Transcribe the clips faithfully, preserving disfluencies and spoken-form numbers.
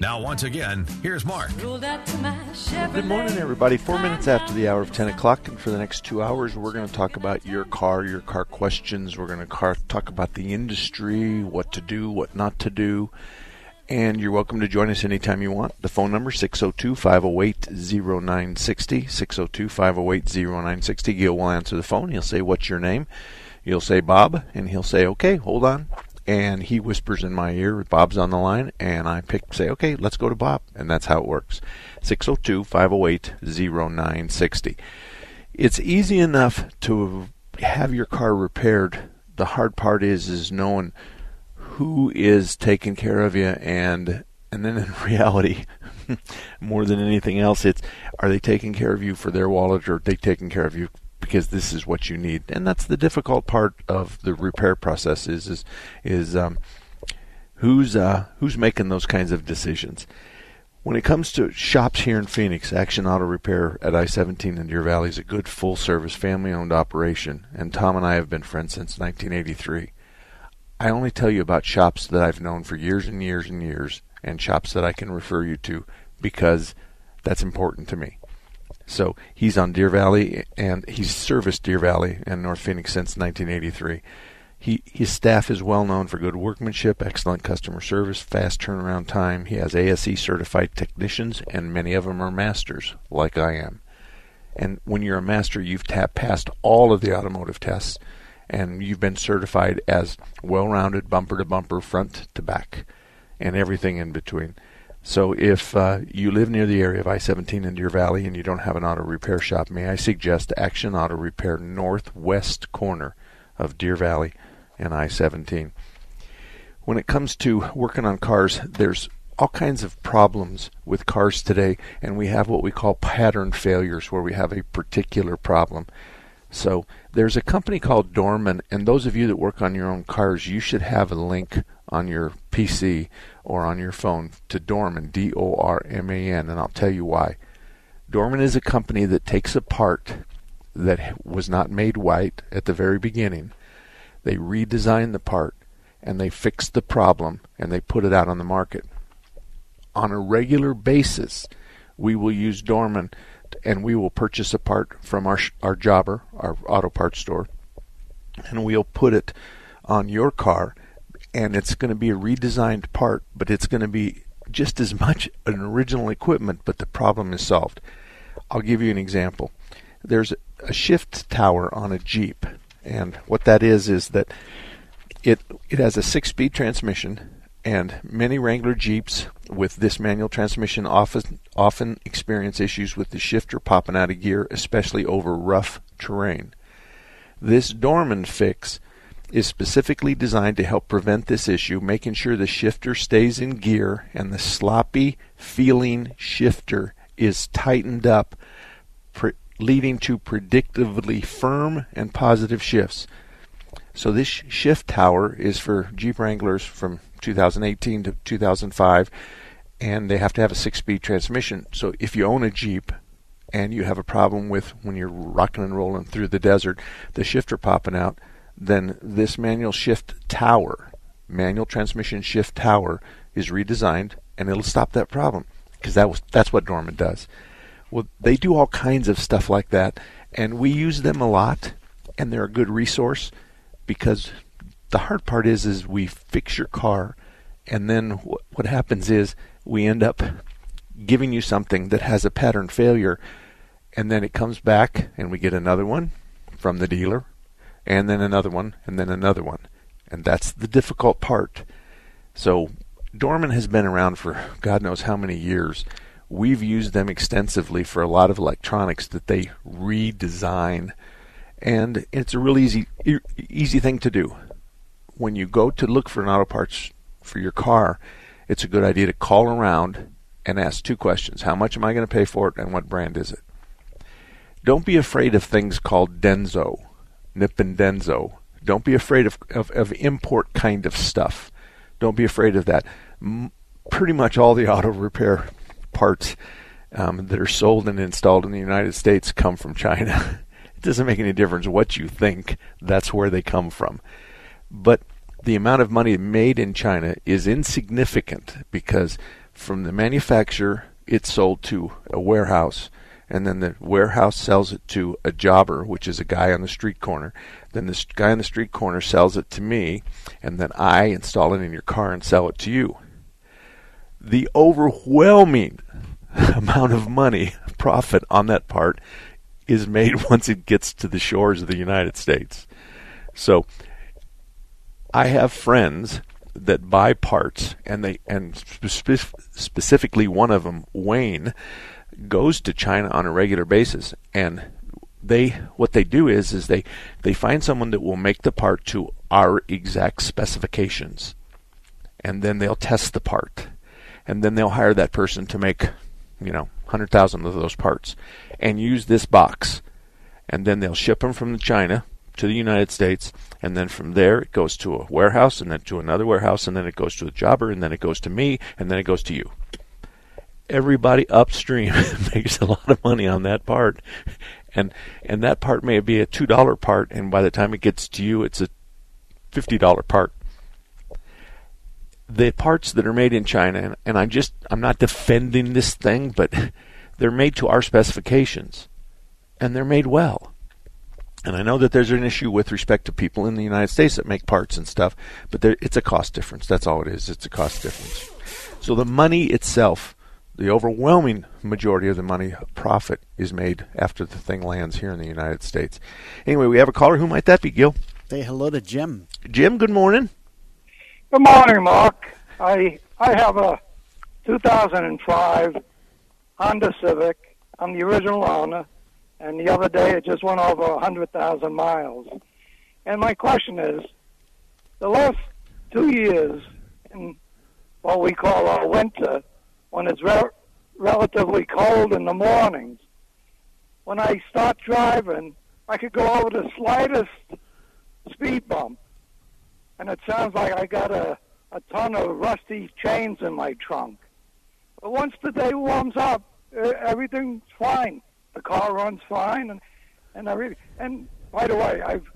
Now, once again, here's Mark. Good morning, everybody. Four minutes after the hour of ten o'clock, and for the next two hours, we're going to talk about your car, your car questions. We're going to car- talk about the industry, what to do, what not to do. And you're welcome to join us anytime you want. The phone number, six oh two, five oh eight, oh nine six oh, six oh two, five oh eight, oh nine six oh. Gil will answer the phone. He'll say, what's your name? You'll say, Bob, and he'll say, okay, hold on. And he whispers in my ear, Bob's on the line, and I pick, say, okay, let's go to Bob. And that's how it works. six oh two, five oh eight, oh nine six oh. It's easy enough to have your car repaired. The hard part is is knowing who is taking care of you, and and then in reality, more than anything else, it's, are they taking care of you for their wallet, or are they taking care of you because this is what you need? And that's the difficult part of the repair process, is is, is um, who's uh, who's making those kinds of decisions. When it comes to shops here in Phoenix, Action Auto Repair at I seventeen in Deer Valley is a good full-service, family-owned operation, and Tom and I have been friends since nineteen eighty-three. I only tell you about shops that I've known for years and years and years, and shops that I can refer you to, because that's important to me. So he's on Deer Valley, and he's serviced Deer Valley and North Phoenix since nineteen eighty-three. He, his staff is well known for good workmanship, excellent customer service, fast turnaround time. He has A S E certified technicians, and many of them are masters, like I am. And when you're a master, you've tapped past all of the automotive tests, and you've been certified as well-rounded, bumper-to-bumper, front-to-back, and everything in between. So if uh, you live near the area of I seventeen in Deer Valley and you don't have an auto repair shop, may I suggest Action Auto Repair, northwest corner of Deer Valley and I seventeen. When it comes to working on cars, there's all kinds of problems with cars today, and we have what we call pattern failures, where we have a particular problem. So there's a company called Dorman, and those of you that work on your own cars, you should have a link on your P C or on your phone to Dorman, D O R M A N, and I'll tell you why. Dorman is a company that takes a part that was not made white at the very beginning. They redesign the part, and they fix the problem, and they put it out on the market. On a regular basis, we will use Dorman, and we will purchase a part from our our jobber, our auto parts store, and we'll put it on your car, and it's going to be a redesigned part, but it's going to be just as much an original equipment, but the problem is solved. I'll give you an example. There's a shift tower on a Jeep, and what that is is that it it has a six-speed transmission, and many Wrangler Jeeps with this manual transmission often often experience issues with the shifter popping out of gear, especially over rough terrain. This Dorman fix is specifically designed to help prevent this issue, making sure the shifter stays in gear and the sloppy feeling shifter is tightened up, pre- leading to predictably firm and positive shifts. So this shift tower is for Jeep Wranglers from two thousand eighteen to two thousand five, and they have to have a six-speed transmission. So if you own a Jeep and you have a problem with when you're rocking and rolling through the desert, the shifter popping out, then this manual shift tower, manual transmission shift tower, is redesigned, and it'll stop that problem, because that was, that's what Dorman does. Well, they do all kinds of stuff like that, and we use them a lot, and they're a good resource, because the hard part is is we fix your car, and then wh- what happens is we end up giving you something that has a pattern failure, and then it comes back and we get another one from the dealer, and then another one, and then another one. And that's the difficult part. So Dorman has been around for God knows how many years. We've used them extensively for a lot of electronics that they redesign. And it's a really easy easy thing to do. When you go to look for an auto parts for your car, it's a good idea to call around and ask two questions. How much am I going to pay for it, and what brand is it? Don't be afraid of things called Denso. Nip and Denso. Don't be afraid of, of, of import kind of stuff. Don't be afraid of that. M- pretty much all the auto repair parts um, that are sold and installed in the United States come from China. It doesn't make any difference what you think. That's where they come from. But the amount of money made in China is insignificant because from the manufacturer, it's sold to a warehouse, and then the warehouse sells it to a jobber, which is a guy on the street corner. Then this guy on the street corner sells it to me, and then I install it in your car and sell it to you. The overwhelming amount of money, profit on that part, is made once it gets to the shores of the United States. So I have friends that buy parts, and they and spe- specifically one of them, Wayne, goes to China on a regular basis, and they what they do is is they they find someone that will make the part to our exact specifications, and then they'll test the part, and then they'll hire that person to make, you know, one hundred thousand of those parts and use this box, and then they'll ship them from China to the United States, and then from there it goes to a warehouse, and then to another warehouse, and then it goes to a jobber, and then it goes to me, and then it goes to you. Everybody upstream makes a lot of money on that part, and and that part may be a two dollar part, and by the time it gets to you, it's a fifty dollar part. The parts that are made in China, and, and I'm just I'm not defending this thing, but they're made to our specifications, and they're made well. And I know that there's an issue with respect to people in the United States that make parts and stuff, but there, it's a cost difference. That's all it is. It's a cost difference. So the money itself. The overwhelming majority of the money profit is made after the thing lands here in the United States. Anyway, we have a caller. Who might that be, Gil? Say hello to Jim. Jim, good morning. Good morning, Mark. I I have a two thousand five Honda Civic. I'm the original owner, and the other day it just went over one hundred thousand miles. And my question is, the last two years in what we call our winter, when it's re- relatively cold in the mornings, when I start driving, I could go over the slightest speed bump, and it sounds like I got a, a ton of rusty chains in my trunk. But once the day warms up, everything's fine. The car runs fine, and and everything. And by the way, I've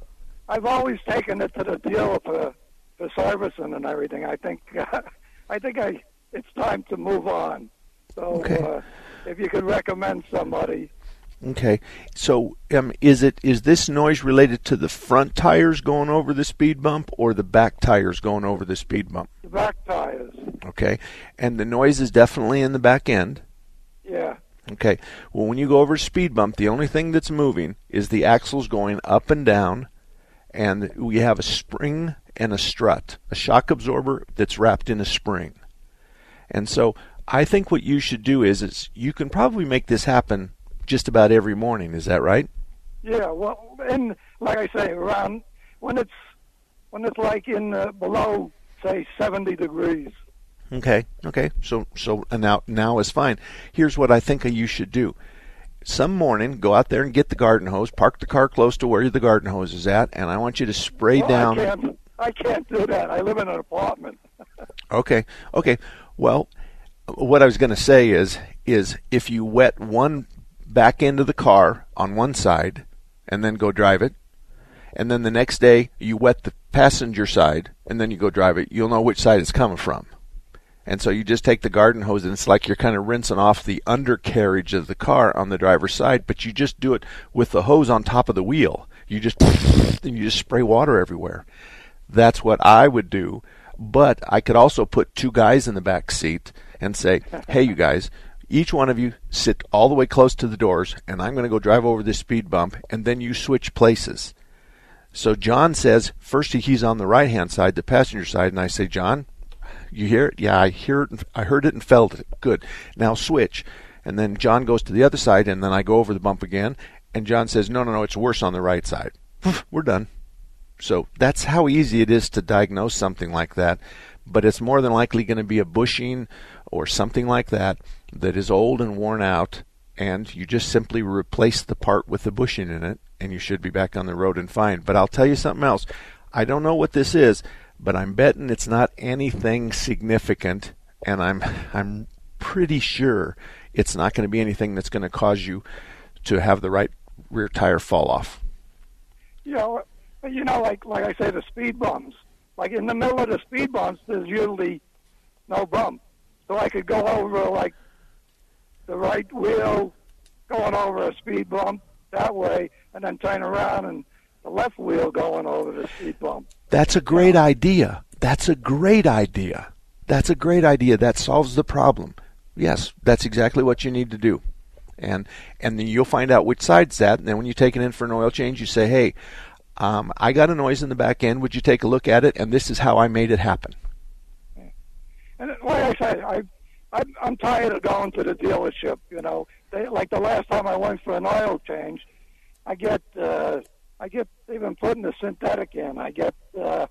I've always taken it to the dealer for for servicing and everything. I think uh, I think I. It's time to move on. So okay. uh, if you could recommend somebody. Okay. So um, is it is this noise related to the front tires going over the speed bump or the back tires going over the speed bump? The back tires. Okay. And the noise is definitely in the back end? Yeah. Okay. Well, when you go over a speed bump, the only thing that's moving is the axles going up and down, and we have a spring and a strut, a shock absorber that's wrapped in a spring. And so I think what you should do is, is you can probably make this happen just about every morning. Is that right? Yeah. Well, and like I say, around when it's when it's like in uh, below, say, seventy degrees. Okay. Okay. So so now now is fine. Here's what I think you should do. Some morning, go out there and get the garden hose. Park the car close to where the garden hose is at, and I want you to spray well, down. I can't, I can't do that. I live in an apartment. Okay. Okay. Well, what I was going to say is, is if you wet one back end of the car on one side and then go drive it, and then the next day you wet the passenger side and then you go drive it, you'll know which side it's coming from. And so you just take the garden hose, and it's like you're kind of rinsing off the undercarriage of the car on the driver's side, but you just do it with the hose on top of the wheel. You just, and you just spray water everywhere. That's what I would do. But I could also put two guys in the back seat and say, hey, you guys, each one of you sit all the way close to the doors, and I'm going to go drive over this speed bump, and then you switch places. So John says, first he's on the right-hand side, the passenger side, and I say, John, you hear it? Yeah, I hear it. I heard it and felt it. Good. Now switch. And then John goes to the other side, and then I go over the bump again, and John says, no, no, no, it's worse on the right side. We're done. So that's how easy it is to diagnose something like that, but it's more than likely going to be a bushing or something like that that is old and worn out, and you just simply replace the part with the bushing in it, and you should be back on the road and fine. But I'll tell you something else. I don't know what this is, but I'm betting it's not anything significant, and I'm I'm pretty sure it's not going to be anything that's going to cause you to have the right rear tire fall off. You know, you know, like like I say, the speed bumps. Like in the middle of the speed bumps, there's usually no bump. So I could go over like the right wheel, going over a speed bump that way, and then turn around and the left wheel going over the speed bump. That's a great yeah. idea. That's a great idea. That's a great idea. That solves the problem. Yes, that's exactly what you need to do. And and then you'll find out which side's that. And then when you take it in for an oil change, you say, hey, um, I got a noise in the back end. Would you take a look at it? And this is how I made it happen. And like I say, I, I, I'm tired of going to the dealership, you know. They, like the last time I went for an oil change, I get, uh, I get, they've been putting the synthetic in. I get, uh,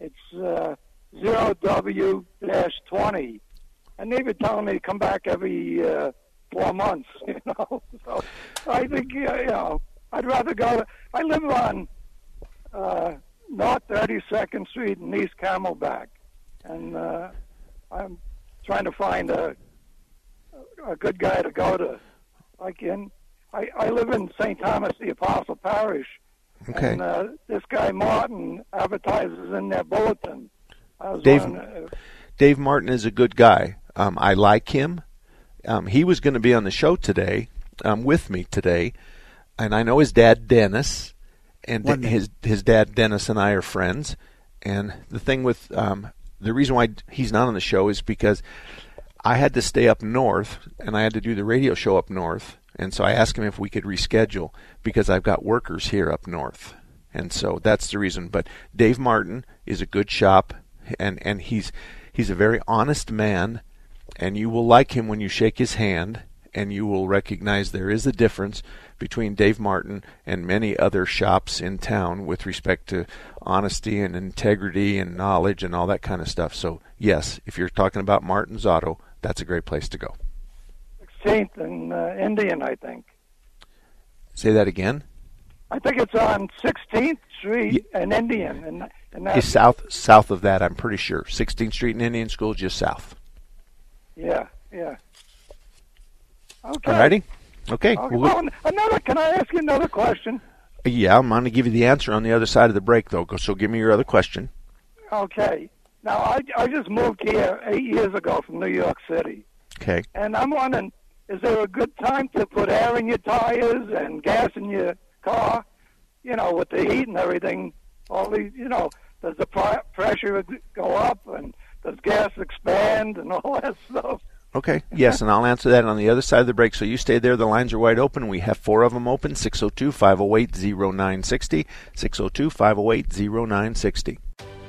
it's uh, zero W twenty. And they've been telling me to come back every uh, four months, you know. So I think, you know, I'd rather go to, I live on uh, North thirty-second Street and East Camelback. And, uh, I'm trying to find a a good guy to go to. Like in, I, I live in Saint Thomas the Apostle Parish. Okay. And uh, this guy Martin advertises in their bulletin. I was Dave, wondering, uh, Dave Martin is a good guy. Um, I like him. Um, he was going to be on the show today, um, with me today, and I know his dad Dennis, and de- his his dad Dennis and I are friends. And the thing with um, the reason why he's not on the show is because I had to stay up north, and I had to do the radio show up north, and so I asked him if we could reschedule because I've got workers here up north, and so that's the reason. But Dave Martin is a good shop, and, and he's he's a very honest man, and you will like him when you shake his hand, and you will recognize there is a difference between Dave Martin and many other shops in town with respect to honesty and integrity and knowledge and all that kind of stuff. So, yes, if you're talking about Martin's Auto, that's a great place to go. sixteenth and uh, Indian, I think. Say that again? I think it's on sixteenth Street and yeah. Indian. And, and that's south, south of that, I'm pretty sure. sixteenth Street and Indian School, just south. Yeah, yeah. Okay. All righty. Okay. okay. Well, well, another. Can I ask you another question? Yeah, I'm going to give you the answer on the other side of the break, though. So give me your other question. Okay. Now, I, I just moved here eight years ago from New York City. Okay. And I'm wondering, is there a good time to put air in your tires and gas in your car? You know, with the heat and everything, all these. You know, does the pressure go up and does gas expand and all that stuff? Okay, yes, and I'll answer that on the other side of the break. So you stay there. The lines are wide open. We have four of them open, six oh two, five oh eight, oh nine six oh, six oh two, five oh eight, oh nine six oh.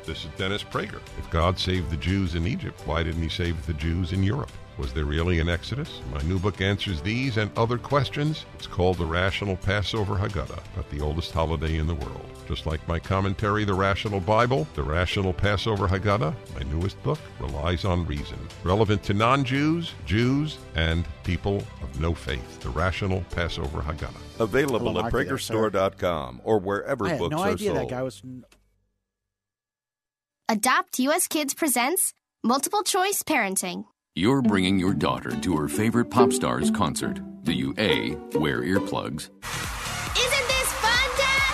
This is Dennis Prager. If God saved the Jews in Egypt, why didn't he save the Jews in Europe? Was there really an Exodus? My new book answers these and other questions. It's called The Rational Passover Haggadah, about the oldest holiday in the world. Just like my commentary, The Rational Bible, The Rational Passover Haggadah, my newest book, relies on reason. Relevant to non-Jews, Jews, and people of no faith. The Rational Passover Haggadah. Available Hello, at Prager Store dot com or wherever books are sold. I had no idea that guy was... Adopt U S Kids presents Multiple Choice Parenting. You're bringing your daughter to her favorite pop star's concert. Do you A, wear earplugs? Isn't this fun, Dad?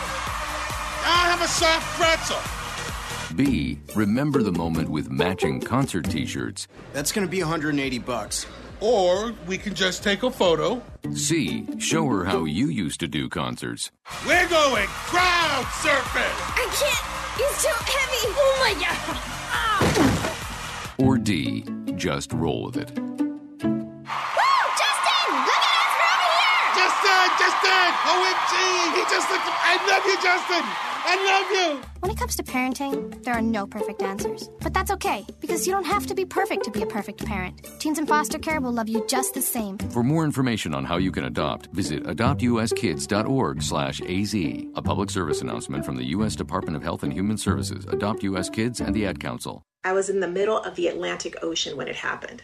I have a soft pretzel. B, remember the moment with matching concert t-shirts. That's going to be one hundred eighty bucks. Or we can just take a photo. C, show her how you used to do concerts. We're going crowd surfing. I can't. It's too heavy. Oh, my God. Oh. Or D, just roll with it. Woo! Justin! Look at us from here! Justin! Justin! O M G! He just looked... I love you, Justin! I love you! When it comes to parenting, there are no perfect answers. But that's okay, because you don't have to be perfect to be a perfect parent. Teens in foster care will love you just the same. For more information on how you can adopt, visit adopt u s kids dot org slash A Z. A public service announcement from the U S Department of Health and Human Services, Adopt U S Kids, and the Ad Council. I was in the middle of the Atlantic Ocean when it happened.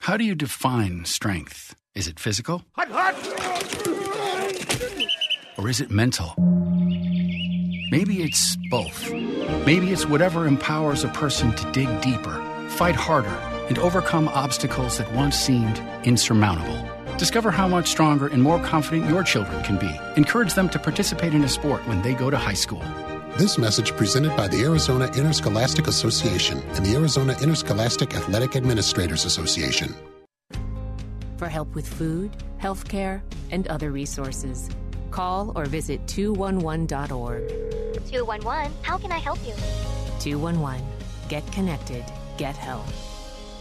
How do you define strength? Is it physical? Hot, hot! Or is it mental? Maybe it's both. Maybe it's whatever empowers a person to dig deeper, fight harder, and overcome obstacles that once seemed insurmountable. Discover how much stronger and more confident your children can be. Encourage them to participate in a sport when they go to high school. This message presented by the Arizona Interscholastic Association and the Arizona Interscholastic Athletic Administrators Association. For help with food, healthcare, and other resources, call or visit two one one dot org. two one one, how can I help you? two one one, get connected, get help.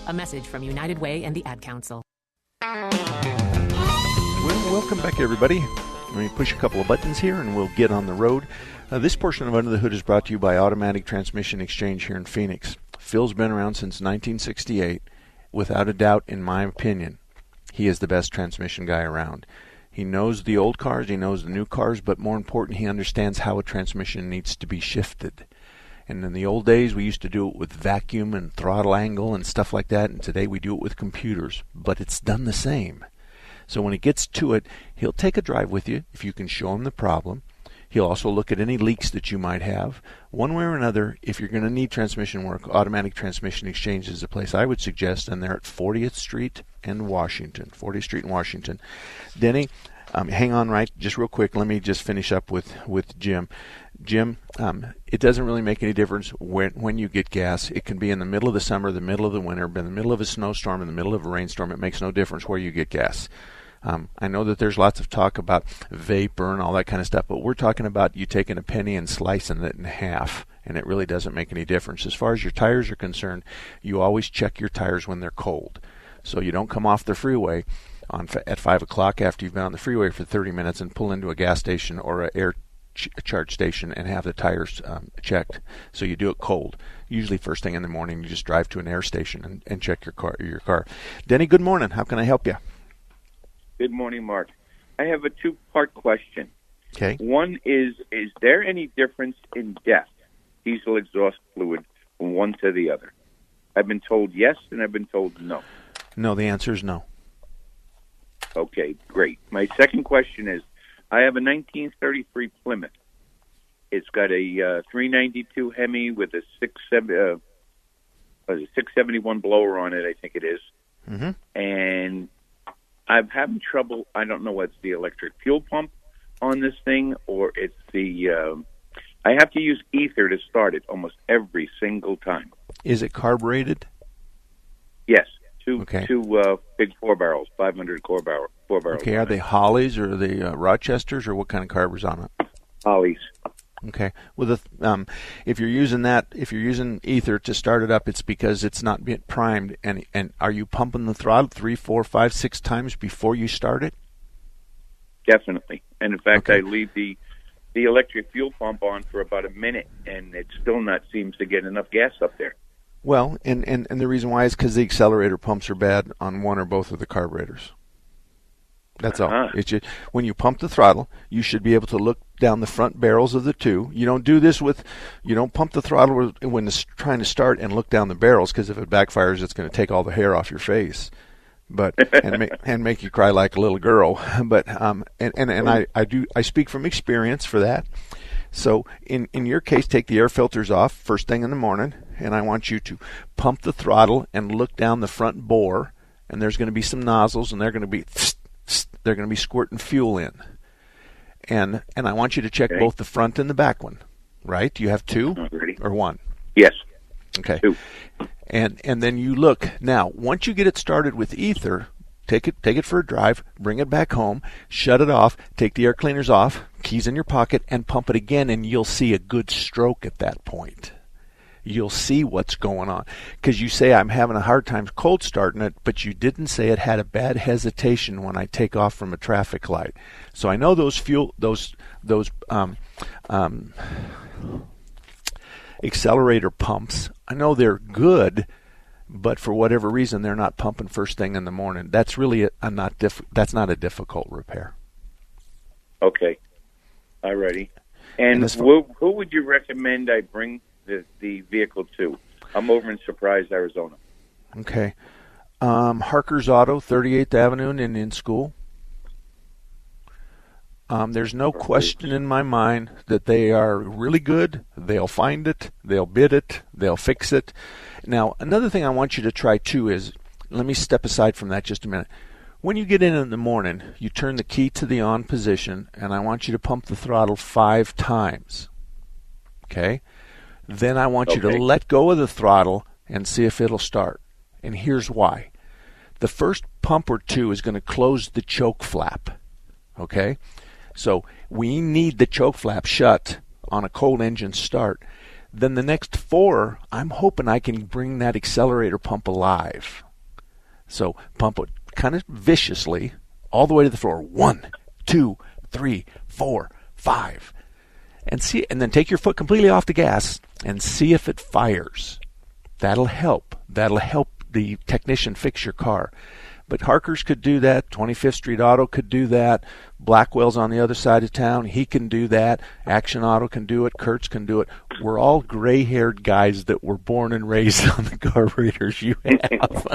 A message from United Way and the Ad Council. Well, welcome back, everybody. Let me push a couple of buttons here and we'll get on the road. Uh, this portion of Under the Hood is brought to you by Automatic Transmission Exchange here in Phoenix. Phil's been around since nineteen sixty-eight. Without a doubt, in my opinion, he is the best transmission guy around. He knows the old cars, he knows the new cars, but more important, he understands how a transmission needs to be shifted. And in the old days, we used to do it with vacuum and throttle angle and stuff like that, and today we do it with computers, but it's done the same. So when it gets to it, he'll take a drive with you if you can show him the problem. He'll also look at any leaks that you might have. One way or another, if you're going to need transmission work, Automatic Transmission Exchange is the place I would suggest, and they're at fortieth Street and Washington. fortieth Street and Washington. Denny, um, hang on right just real quick. Let me just finish up with, with Jim. Jim, um, it doesn't really make any difference when, when you get gas. It can be in the middle of the summer, the middle of the winter, in the middle of a snowstorm, in the middle of a rainstorm. It makes no difference where you get gas. Um, I know that there's lots of talk about vapor and all that kind of stuff, but we're talking about you taking a penny and slicing it in half, and it really doesn't make any difference. As far as your tires are concerned, you always check your tires when they're cold, so you don't come off the freeway on f- at five o'clock after you've been on the freeway for thirty minutes and pull into a gas station or an air ch- charge station and have the tires um, checked. So you do it cold. Usually first thing in the morning, you just drive to an air station and, and check your car, your car. Denny, good morning. How can I help you? Good morning, Mark. I have a two-part question. Okay. One is, is there any difference in depth, diesel exhaust fluid, from one to the other? I've been told yes, and I've been told no. No, the answer is no. Okay, great. My second question is, I have a nineteen thirty-three Plymouth. It's got a uh, three ninety-two Hemi with a, six seventy, uh, a six seventy-one blower on it, I think it is. Mm-hmm. And I'm having trouble. I don't know what's the electric fuel pump on this thing, or it's the. Um, I have to use ether to start it almost every single time. Is it carbureted? Yes, two okay. two uh, big four barrels, five hundred core barrel, four barrels. Okay, are they Hollies or are they uh, Rochesters, or what kind of carbur's on it? Hollies. Okay. Well, the, um, if you're using that, if you're using ether to start it up, it's because it's not being primed. And and are you pumping the throttle three, four, five, six times before you start it? Definitely. And in fact, okay. I leave the the electric fuel pump on for about a minute, and it still not seems to get enough gas up there. Well, and, and, and the reason why is because the accelerator pumps are bad on one or both of the carburetors. That's uh-huh. all. It should, when you pump the throttle, you should be able to look down the front barrels of the two. You don't do this with, you don't pump the throttle when it's trying to start and look down the barrels, because if it backfires, it's going to take all the hair off your face, but and make and make you cry like a little girl. But um and and, and I, I do I speak from experience for that. So in in your case, take the air filters off first thing in the morning, and I want you to pump the throttle and look down the front bore, and there's going to be some nozzles, and they're going to be. They're going to be squirting fuel in. And and I want you to check okay. both the front and the back one. right? You have two or one? Yes. Okay. Two. And and then you look. Now, once you get it started with ether, take it take it for a drive, bring it back home, shut it off, take the air cleaners off, keys in your pocket, and pump it again, and you'll see a good stroke at that point. You'll see what's going on. Because you say, I'm having a hard time cold starting it, but you didn't say it had a bad hesitation when I take off from a traffic light. So I know those fuel, those those um, um, accelerator pumps, I know they're good, but for whatever reason, they're not pumping first thing in the morning. That's really a, a not diff, that's not a difficult repair. Okay. All righty. And, and who, who would you recommend I bring The, the vehicle to? I'm over in Surprise, Arizona. Okay. Um, Harker's Auto, thirty-eighth Avenue and Indian School. Um, there's no question in my mind that they are really good. They'll find it. They'll bid it. They'll fix it. Now, another thing I want you to try, too, is, let me step aside from that just a minute. When you get in in the morning, you turn the key to the on position, and I want you to pump the throttle five times. Okay? Then I want okay. you to let go of the throttle and see if it'll start. And here's why. The first pump or two is going to close the choke flap. Okay? So we need the choke flap shut on a cold engine start. Then the next four, I'm hoping I can bring that accelerator pump alive. So pump it kind of viciously all the way to the floor. One, two, three, four, five. And see, and then take your foot completely off the gas and see if it fires. That'll help. That'll help the technician fix your car. But Harker's could do that. twenty-fifth Street Auto could do that. Blackwell's on the other side of town. He can do that. Action Auto can do it. Kurtz can do it. We're all gray-haired guys that were born and raised on the carburetors you have.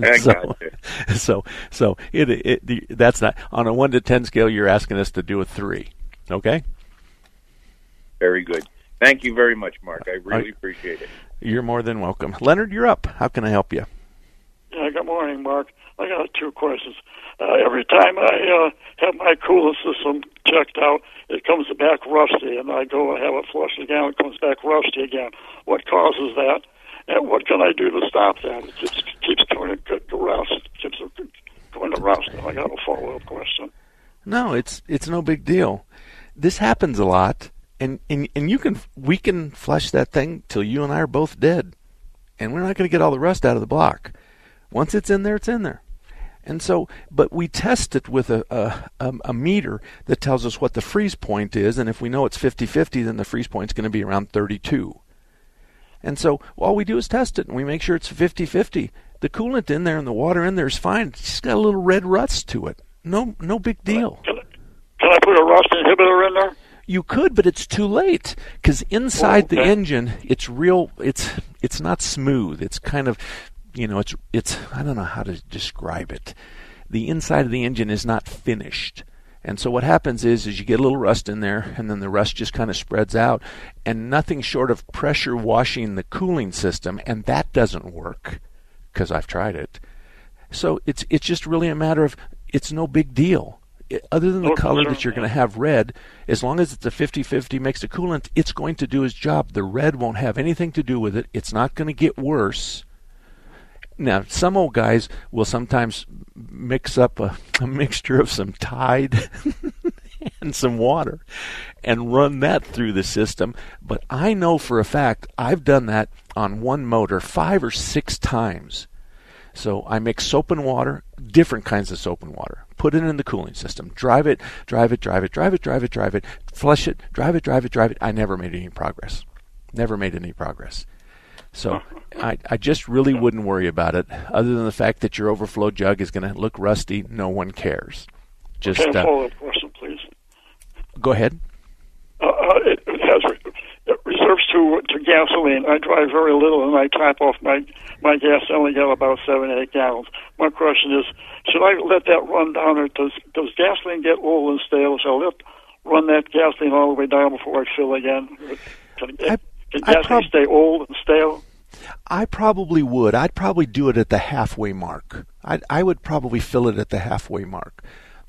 I so, got you. So, so it, it, that's not, on a one to ten scale, you're asking us to do a three. Okay? Very good. Thank you very much, Mark. I really appreciate it. You're more than welcome. Leonard, you're up. How can I help you? Yeah, good morning, Mark. I got two questions. Uh, every time I uh, have my coolant system checked out, it comes back rusty, and I go and have it flushed again, it comes back rusty again. What causes that, and what can I do to stop that? It just keeps going to rust. It keeps going to rust, and I got a follow-up question. No, it's it's no big deal. This happens a lot. And, and and you can we can flush that thing till you and I are both dead, and we're not going to get all the rust out of the block. Once it's in there, it's in there. And so, but we test it with a a, a meter that tells us what the freeze point is, and if we know it's fifty-fifty, then the freeze point's going to be around thirty-two. And so, all we do is test it, and we make sure it's fifty-fifty. The coolant in there and the water in there is fine. It's just got a little red rust to it. No, no big deal. Can I, can I put a rust inhibitor in there? You could, but it's too late, because inside oh, okay. the engine, it's real. It's it's not smooth. It's kind of, you know, it's it's. I don't know how to describe it. The inside of the engine is not finished, and so what happens is, is you get a little rust in there, and then the rust just kind of spreads out, and nothing short of pressure washing the cooling system, and that doesn't work, because I've tried it. So it's it's just really a matter of, it's no big deal. Other than the oh, color sure. that you're going to have red, as long as it's a fifty-fifty mix of coolant, it's going to do its job. The red won't have anything to do with it. It's not going to get worse. Now, some old guys will sometimes mix up a, a mixture of some Tide and some water and run that through the system. But I know for a fact I've done that on one motor five or six times. So I mix soap and water, different kinds of soap and water. Put it in the cooling system. Drive it, drive it, drive it, drive it, drive it, drive it. Flush it, drive it, drive it, drive it. I never made any progress. Never made any progress. So I, I just really wouldn't worry about it, other than the fact that your overflow jug is going to look rusty. No one cares. Just okay, uh, follow-up question, please. Go ahead. Uh, uh, it, it has It reserves to to gasoline. I drive very little, and I top off my my gas. I only get about seven, eight gallons. My question is, should I let that run down, or does does gasoline get old and stale? Should I let run that gasoline all the way down before I fill again? Can, I, can I gasoline prob- stay old and stale? I probably would. I'd probably do it at the halfway mark. I I would probably fill it at the halfway mark.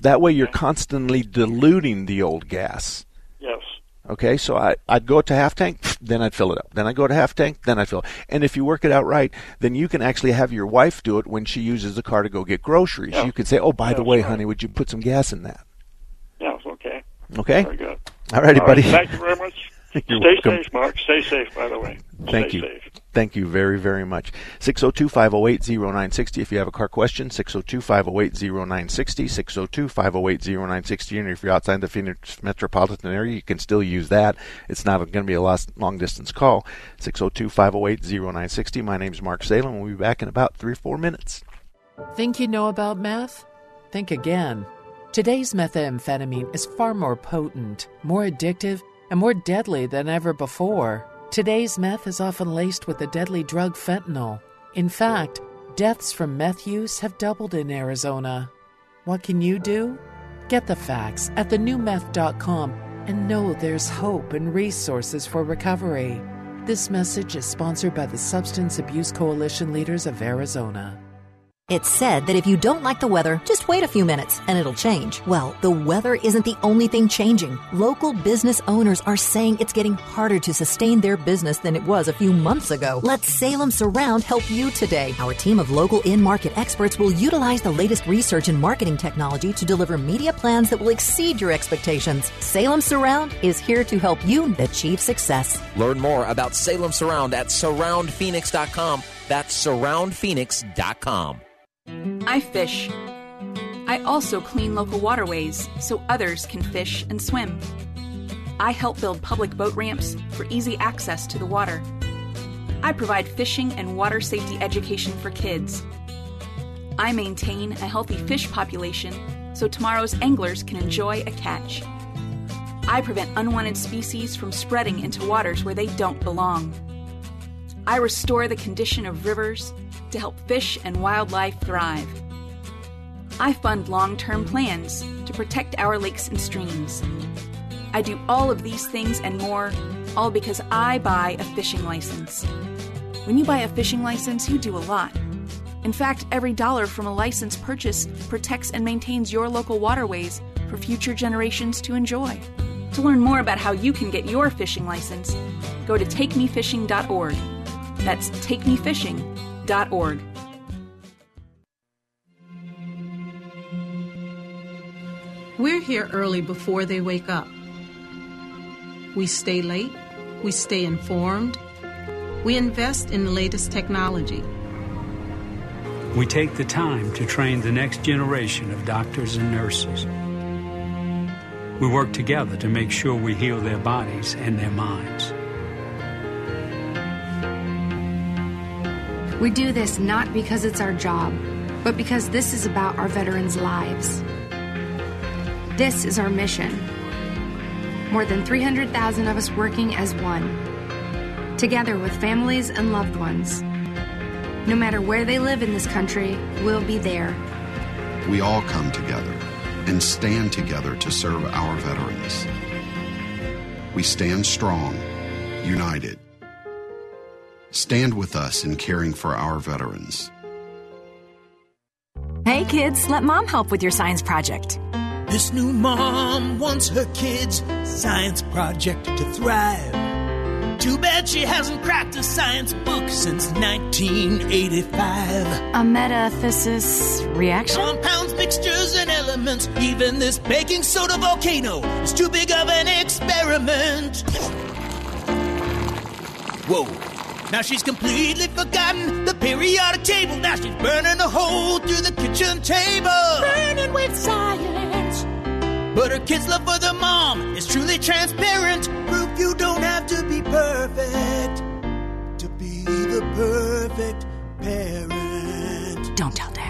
That way, you're constantly diluting the old gas. Yes. Okay, so I, I'd go to half tank, then I'd fill it up. Then I'd go to half tank, then I'd fill it up. And if you work it out right, then you can actually have your wife do it when she uses the car to go get groceries. Yeah. You could say, oh, by yeah, the way, right. honey, would you put some gas in that? Yeah, it's okay. Okay? Very good. All righty, buddy. Right. Thank you very much. You're Stay welcome. safe, Mark. Stay safe, by the way. Thank Stay you. Safe. Thank you very, very much. six oh two, five oh eight, oh nine six oh if you have a car question. six oh two, five oh eight, oh nine six oh. six oh two, five oh eight, oh nine six oh. And if you're outside the Phoenix metropolitan area, you can still use that. It's not going to be a long-distance call. six oh two, five oh eight, oh nine six oh. My name's Mark Salem. We'll be back in about three or four minutes. Think you know about math? Think again. Today's methamphetamine is far more potent, more addictive, and more deadly than ever before. Today's meth is often laced with the deadly drug fentanyl. In fact, deaths from meth use have doubled in Arizona. What can you do? Get the facts at the new meth dot com and know there's hope and resources for recovery. This message is sponsored by the Substance Abuse Coalition Leaders of Arizona. It's said that if you don't like the weather, just wait a few minutes and it'll change. Well, the weather isn't the only thing changing. Local business owners are saying it's getting harder to sustain their business than it was a few months ago. Let Salem Surround help you today. Our team of local in-market experts will utilize the latest research and marketing technology to deliver media plans that will exceed your expectations. Salem Surround is here to help you achieve success. Learn more about Salem Surround at surround phoenix dot com. That's surround phoenix dot com. I fish. I also clean local waterways so others can fish and swim. I help build public boat ramps for easy access to the water. I provide fishing and water safety education for kids. I maintain a healthy fish population so tomorrow's anglers can enjoy a catch. I prevent unwanted species from spreading into waters where they don't belong. I restore the condition of rivers to help fish and wildlife thrive. I fund long-term plans to protect our lakes and streams. I do all of these things and more, all because I buy a fishing license. When you buy a fishing license, you do a lot. In fact, every dollar from a license purchase protects and maintains your local waterways for future generations to enjoy. To learn more about how you can get your fishing license, go to take me fishing dot org. That's take me fishing dot org. We're here early before they wake up. We stay late. We stay informed. We invest in the latest technology. We take the time to train the next generation of doctors and nurses. We work together to make sure we heal their bodies and their minds. We do this not because it's our job, but because this is about our veterans' lives. This is our mission. More than three hundred thousand of us working as one, together with families and loved ones. No matter where they live in this country, we'll be there. We all come together and stand together to serve our veterans. We stand strong, united. Stand with us in caring for our veterans. Hey kids, let mom help with your science project. This new mom wants her kids' science project to thrive. Too bad she hasn't cracked a science book since nineteen eighty-five. A metathesis reaction? Compounds, mixtures, and elements. Even this baking soda volcano is too big of an experiment. Whoa. Now she's completely forgotten the periodic table. Now she's burning a hole through the kitchen table. Burning with science. But her kids' love for their mom is truly transparent. Proof you don't have to be perfect to be the perfect parent. Don't tell Dad.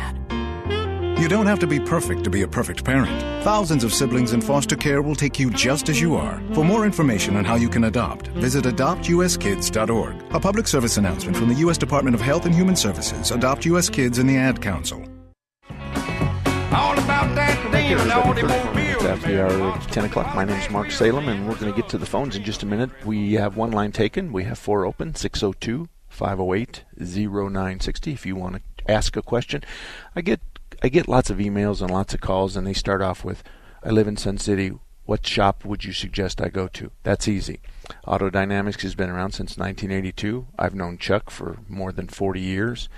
You don't have to be perfect to be a perfect parent. Thousands of siblings in foster care will take you just as you are. For more information on how you can adopt, visit adopt u s kids dot org. A public service announcement from the U S Department of Health and Human Services, Adopt U S Kids, and the Ad Council. All about that thing and all them old bills. After the hour of ten o'clock, my name is Mark Salem, and we're going to get to the phones in just a minute. We have one line taken. We have four open, six oh two, five oh eight, oh nine six oh. If you want to ask a question, I get... I get lots of emails and lots of calls, and they start off with, I live in Sun City. What shop would you suggest I go to? That's easy. Autodynamics has been around since nineteen eighty-two. I've known Chuck for more than forty years.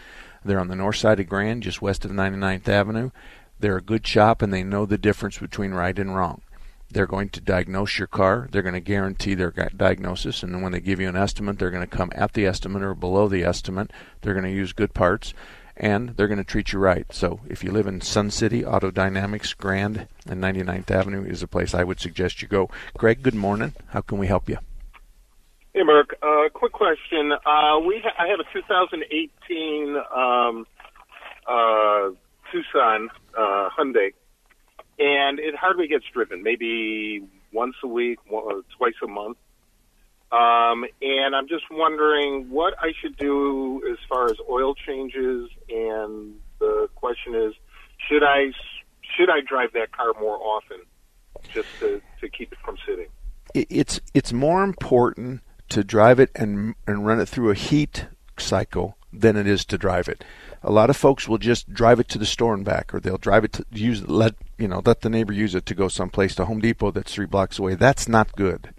They're on the north side of Grand, just west of ninety-ninth Avenue. They're a good shop, and they know the difference between right and wrong. They're going to diagnose your car. They're going to guarantee their diagnosis, and then when they give you an estimate, they're going to come at the estimate or below the estimate. They're going to use good parts, and they're going to treat you right. So if you live in Sun City, Autodynamics, Grand, and ninety-ninth Avenue is a place I would suggest you go. Greg, good morning. How can we help you? Hey, Mark. Uh, quick question. Uh, we ha- I have a two thousand eighteen um, uh, Tucson uh, Hyundai. And it hardly gets driven, maybe once a week, twice a month. Um, and I'm just wondering what I should do as far as oil changes. And the question is, should I should I drive that car more often just to, to keep it from sitting? It's it's more important to drive it and and run it through a heat cycle than it is to drive it. A lot of folks will just drive it to the store and back, or they'll drive it to use let you know let the neighbor use it to go someplace to Home Depot that's three blocks away. That's not good.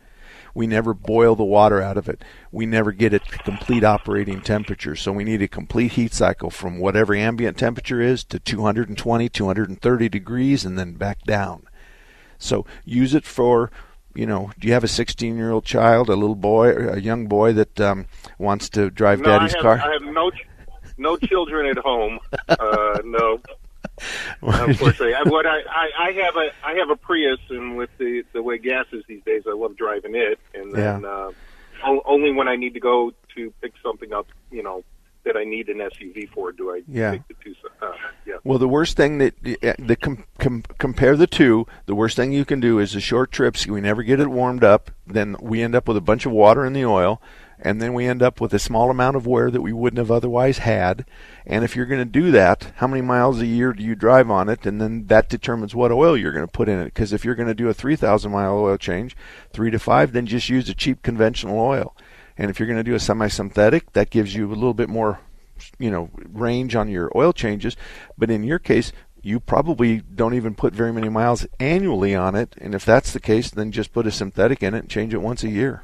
We never boil the water out of it. We never get it to complete operating temperature. So we need a complete heat cycle from whatever ambient temperature is to two hundred twenty, two hundred thirty degrees, and then back down. So use it for, you know, do you have a sixteen-year-old child, a little boy, a young boy that um, wants to drive no, daddy's I have, car? I have no. Ch- No children at home. Uh, no, unfortunately. I, what I, I, I have a I have a Prius, and with the, the way gas is these days, I love driving it. And then yeah. uh, only when I need to go to pick something up, you know, that I need an S U V for, do I yeah. take the two. Uh, yeah. Well, the worst thing that the com, com, compare the two. The worst thing you can do is the short trips. We never get it warmed up. Then we end up with a bunch of water in the oil. And then we end up with a small amount of wear that we wouldn't have otherwise had. And if you're going to do that, how many miles a year do you drive on it? And then that determines what oil you're going to put in it. Because if you're going to do a three thousand mile oil change, three to five, then just use a cheap conventional oil. And if you're going to do a semi-synthetic, that gives you a little bit more, you know, range on your oil changes. But in your case, you probably don't even put very many miles annually on it. And if that's the case, then just put a synthetic in it and change it once a year.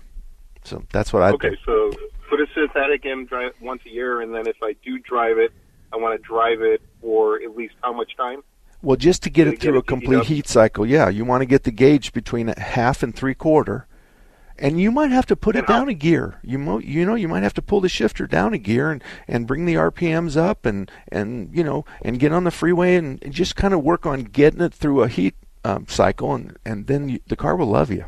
So that's what I do. Okay, so put a synthetic in, drive it once a year, and then if I do drive it, I want to drive it for at least how much time? Well, just to get it through a complete heat cycle, yeah. You want to get the gauge between half and three-quarter. And you might have to put it down a gear. You mo- you know, you might have to pull the shifter down a gear and, and bring the R P Ms up and, and, you know, and get on the freeway and, and just kind of work on getting it through a heat um, cycle, and, and then you, the car will love you.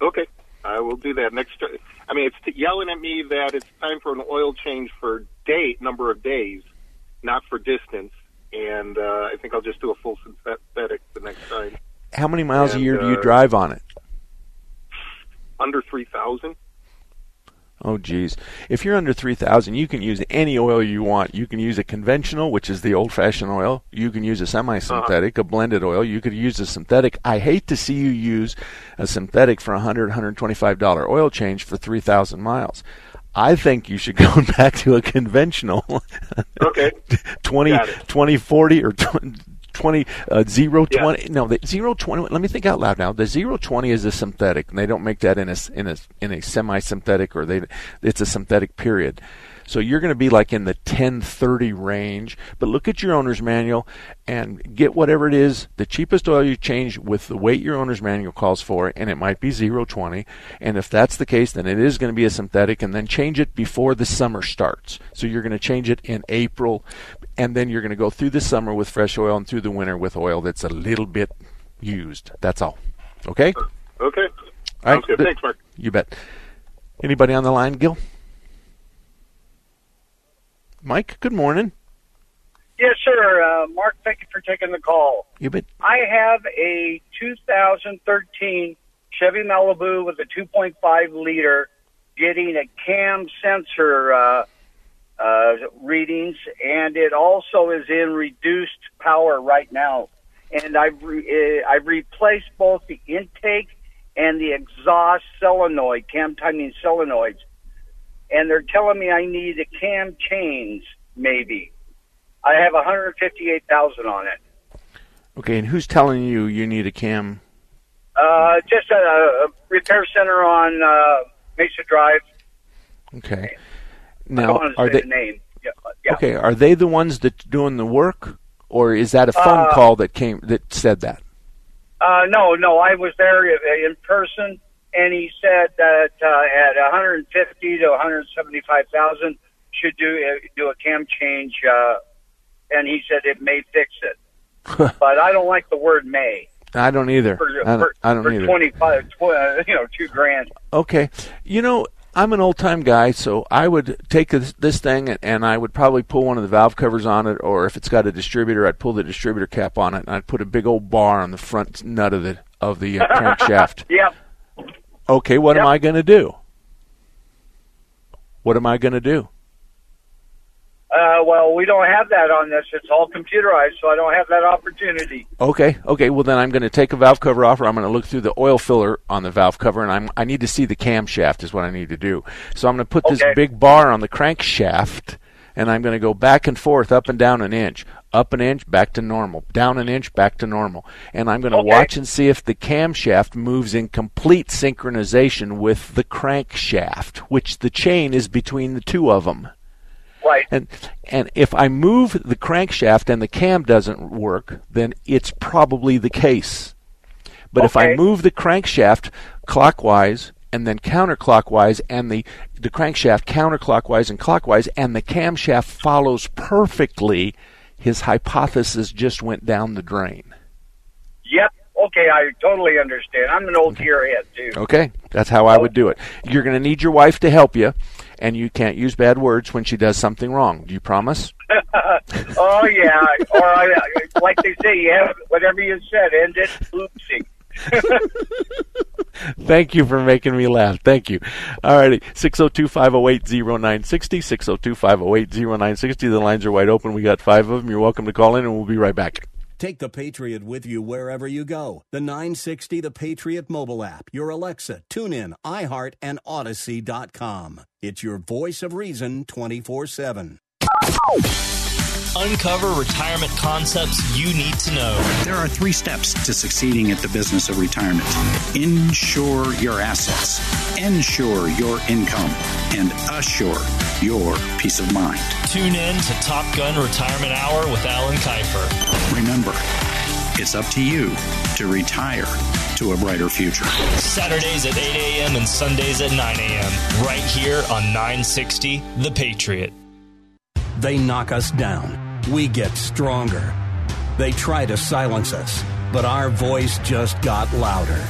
Okay. I will do that next time. I mean, it's yelling at me that it's time for an oil change for day number of days, not for distance. And uh, I think I'll just do a full synthetic the next time. How many miles and, a year uh, do you drive on it? Under three thousand. Oh, geez. If you're under three thousand, you can use any oil you want. You can use a conventional, which is the old-fashioned oil. You can use a semi-synthetic, uh-huh. a blended oil. You could use a synthetic. I hate to see you use a synthetic for a one hundred dollars, one hundred twenty-five dollars oil change for three thousand miles. I think you should go back to a conventional. Okay. twenty, twenty, forty, or twenty, twenty uh, zero twenty. Yeah. No, the zero twenty. Let me think out loud now. The zero twenty is a synthetic, and they don't make that in a in a in a semi-synthetic, or they. It's a synthetic period. So you're going to be like in the ten thirty range. But look at your owner's manual and get whatever it is, the cheapest oil you change with the weight your owner's manual calls for, and it might be zero twenty. And if that's the case, then it is going to be a synthetic, and then change it before the summer starts. So you're going to change it in April, and then you're going to go through the summer with fresh oil and through the winter with oil that's a little bit used. That's all. Okay? Okay. All right. Good. Thanks, Mark. You bet. Anybody on the line, Gil? Mike, good morning. Yes, sir. Uh, Mark, thank you for taking the call. You bet. I have a two thousand thirteen Chevy Malibu with a two point five liter getting a cam sensor uh, uh, readings, and it also is in reduced power right now. And I've, re- I've replaced both the intake and the exhaust solenoid, cam timing solenoids. And they're telling me I need a cam change, maybe. I have one hundred fifty-eight thousand on it. Okay, and who's telling you you need a cam Uh, just a repair center on uh, Mesa Drive. Okay. Now, are they? The name. Yeah, yeah. Okay, are they the ones that are doing the work, or is that a phone uh, call that came that said that? Uh, no, no, I was there in person, and he said that uh, at one hundred fifty thousand to one hundred seventy-five thousand should do uh, do a cam change, uh, and he said it may fix it. But I don't like the word "may." I don't either. For, I don't, for, I don't for either. Twenty-five, tw- you know, two grand. Okay, you know. I'm an old-time guy, so I would take this, this thing and I would probably pull one of the valve covers on it, or if it's got a distributor, I'd pull the distributor cap on it, and I'd put a big old bar on the front nut of the of the uh, crankshaft. Yep. Okay, what yep. am I going to do? What am I going to do? Uh, well, we don't have that on this. It's all computerized, so I don't have that opportunity. Okay, okay. Well, then I'm going to take a valve cover off, or I'm going to look through the oil filler on the valve cover, and I'm, I need to see the camshaft is what I need to do. So I'm going to put okay. this big bar on the crankshaft, and I'm going to go back and forth, up and down an inch, up an inch, back to normal, down an inch, back to normal. And I'm going to okay. watch and see if the camshaft moves in complete synchronization with the crankshaft, which the chain is between the two of them. Right. And and if I move the crankshaft and the cam doesn't work, then it's probably the case. But okay. if I move the crankshaft clockwise and then counterclockwise, and the, the crankshaft counterclockwise and clockwise, and the camshaft follows perfectly, his hypothesis just went down the drain. Yep. Okay, I totally understand. I'm an old okay. gearhead, too. Okay, that's how I would do it. You're going to need your wife to help you, and you can't use bad words when she does something wrong. Do you promise? Oh, yeah. Or, I, like they say, yeah, whatever you said ended oopsie. Thank you for making me laugh. Thank you. All righty. six oh two, five oh eight, oh nine six oh, six oh two, five oh eight, oh nine six oh. The lines are wide open. We got five of them. You're welcome to call in, and we'll be right back. Take the Patriot with you wherever you go. The nine sixty The Patriot mobile app, your Alexa, TuneIn, iHeart, and Odyssey dot com. It's your voice of reason twenty-four seven. Uncover retirement concepts you need to know. There are three steps to succeeding at the business of retirement. Insure your assets, ensure your income, and assure your peace of mind. Tune in to Top Gun Retirement Hour with Alan Kiefer. Remember, it's up to you to retire to a brighter future. Saturdays at eight a.m. and Sundays at nine a.m. right here on nine sixty The Patriot. They knock us down. We get stronger. They try to silence us, but our voice just got louder.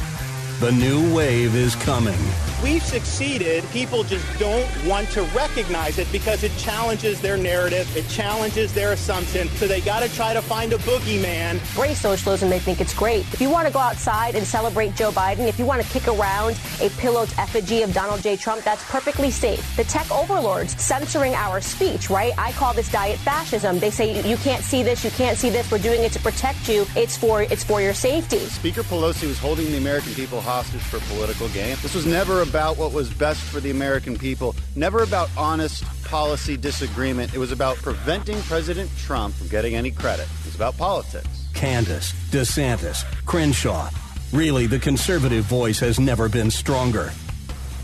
The new wave is coming. We've succeeded. People just don't want to recognize it because it challenges their narrative. It challenges their assumption. So they got to try to find a boogeyman. Embrace socialism. They think it's great. If you want to go outside and celebrate Joe Biden, if you want to kick around a pillowed effigy of Donald J. Trump, that's perfectly safe. The tech overlords censoring our speech, right? I call this diet fascism. They say, you can't see this. You can't see this. We're doing it to protect you. It's for, it's for your safety. Speaker Pelosi was holding the American people hostage for political gain. This was never about what was best for the American people, never about honest policy disagreement. It was about preventing President Trump from getting any credit. It was about politics. Candace, DeSantis, Crenshaw. Really, the conservative voice has never been stronger.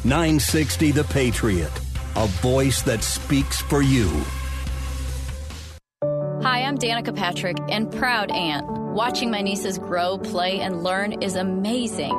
nine sixty The Patriot, a voice that speaks for you. Hi, I'm Danica Patrick and proud aunt. Watching my nieces grow, play, and learn is amazing.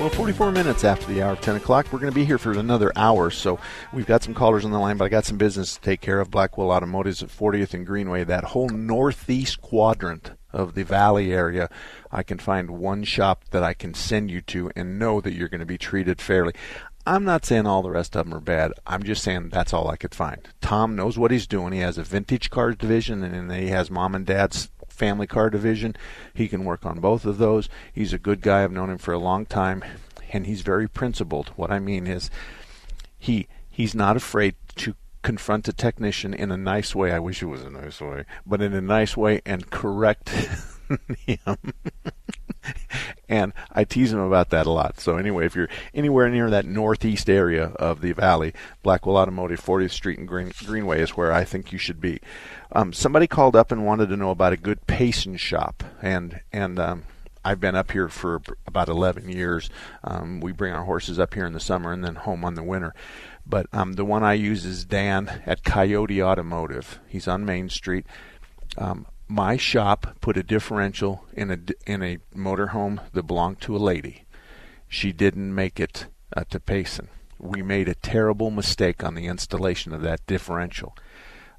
Well, forty-four minutes after the hour of ten o'clock, we're going to be here for another hour. So we've got some callers on the line, but I got some business to take care of. Blackwell Automotives at fortieth and Greenway, that whole northeast quadrant of the valley area. I can find one shop that I can send you to and know that you're going to be treated fairly. I'm not saying all the rest of them are bad. I'm just saying that's all I could find. Tom knows what he's doing. He has a vintage cars division, and then he has mom and dad's family car division. He can work on both of those. He's a good guy. I've known him for a long time, and he's very principled. What I mean is he he's not afraid to confront a technician in a nice way. I wish it was a nice way, but in a nice way, and correct him. And I tease him about that a lot. So anyway, if you're anywhere near that northeast area of the valley, Blackwell Automotive, fortieth Street and Green, Greenway is where I think you should be. Um, somebody called up and wanted to know about a good Payson shop, and and um, I've been up here for about eleven years. Um, we bring our horses up here in the summer and then home on the winter. But um, the one I use is Dan at Coyote Automotive. He's on Main Street. Um, My shop put a differential in a in a motorhome that belonged to a lady. She didn't make it uh, to Payson. We made a terrible mistake on the installation of that differential.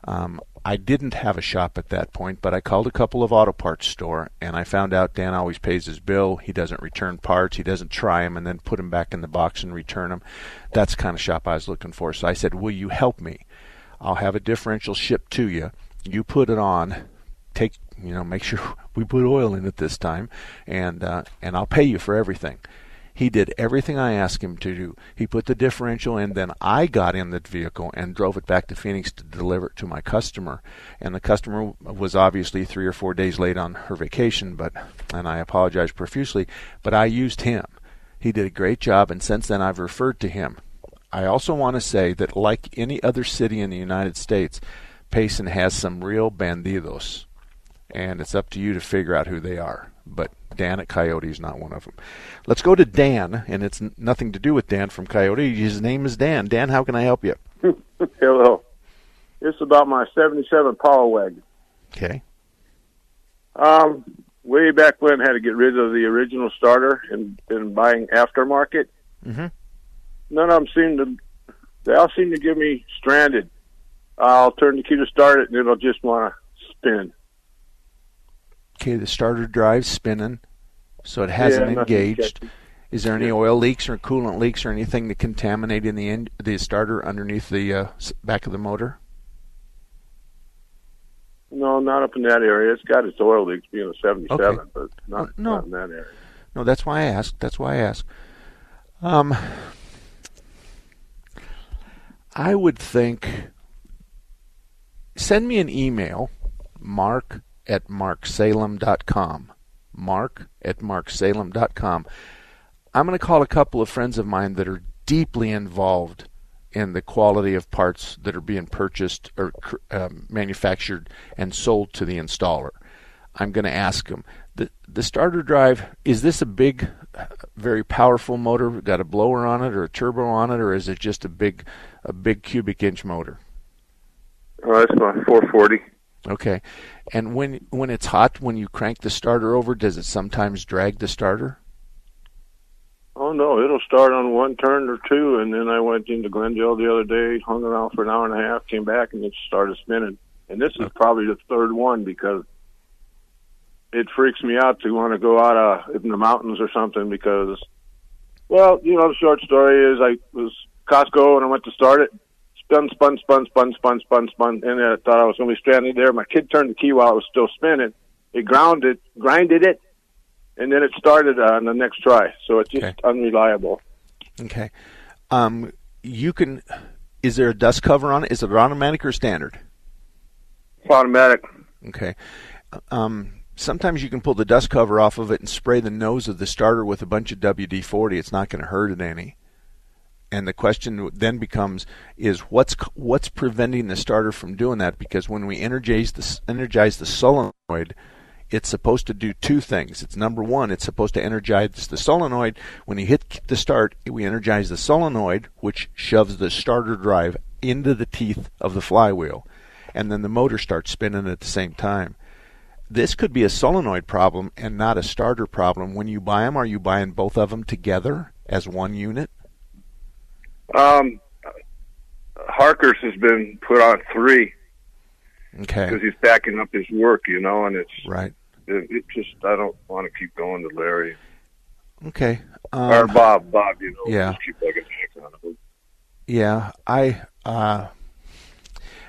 Um, I didn't have a shop at that point, but I called a couple of auto parts store, and I found out Dan always pays his bill. He doesn't return parts. He doesn't try them and then put them back in the box and return them. That's the kind of shop I was looking for. So I said, will you help me? I'll have a differential shipped to you. You put it on. Take, you know, make sure we put oil in it this time, and uh, and I'll pay you for everything. He did everything I asked him to do. He put the differential in, then I got in the vehicle and drove it back to Phoenix to deliver it to my customer. And the customer was obviously three or four days late on her vacation, but and I apologize profusely, but I used him. He did a great job, and since then I've referred to him. I also want to say that, like any other city in the United States, Payson has some real bandidos. And it's up to you to figure out who they are. But Dan at Coyote is not one of them. Let's go to Dan, and it's nothing to do with Dan from Coyote. His name is Dan. Dan, how can I help you? Hello. This is about my seventy-seven Power Wagon. Okay. Um, way back when, I had to get rid of the original starter and been buying aftermarket. Mm-hmm. None of them seem to, they all seem to get me stranded. I'll turn the key to start it, and it'll just want to spin. Okay, the starter drive's spinning, so it hasn't yeah, engaged. Is there any oil leaks or coolant leaks or anything that contaminated the in, the starter underneath the uh, back of the motor? No, not up in that area. It's got its oil leaks being a seventy-seven, okay. but not, oh, no. not in that area. No, that's why I asked. That's why I asked. Um, I would think, send me an email, Mark at mark salem dot com, Mark at mark salem dot com. I'm going to call a couple of friends of mine that are deeply involved in the quality of parts that are being purchased or uh, manufactured and sold to the installer. I'm going to ask them, the, the starter drive, is this a big, very powerful motor? We've got a blower on it or a turbo on it, or is it just a big, a big cubic inch motor? Oh, that's my four forty. Okay. And when when it's hot, when you crank the starter over, does it sometimes drag the starter? Oh, no. It'll start on one turn or two, and then I went into Glendale the other day, hung around for an hour and a half, came back, and it started spinning. And this is probably the third one because it freaks me out to want to go out uh, in the mountains or something because, well, you know, the short story is I was Costco, and I went to start it. Spun, spun, spun, spun, spun, spun, spun, and I thought I was going to be stranded there. My kid turned the key while it was still spinning. It grounded, grinded it, and then it started on the next try. So it's just okay. Unreliable. Okay. Um, you can. Is there a dust cover on it? Is it automatic or standard? It's automatic. Okay. Um, sometimes you can pull the dust cover off of it and spray the nose of the starter with a bunch of W D forty. It's not going to hurt it any. And the question then becomes is what's what's preventing the starter from doing that? Because when we energize the, energize the solenoid, it's supposed to do two things. It's number one, it's supposed to energize the solenoid. When you hit the start, we energize the solenoid, which shoves the starter drive into the teeth of the flywheel. And then the motor starts spinning at the same time. this could be a solenoid problem and not a starter problem. When you buy them, are you buying both of them together as one unit? Um, Harker's has been put on three. Okay. Because he's backing up his work, you know, and it's... Right. It, it just, I don't want to keep going to Larry. Okay. Um, or Bob, Bob, you know, yeah. Just keep bugging back on him. Yeah, I, uh,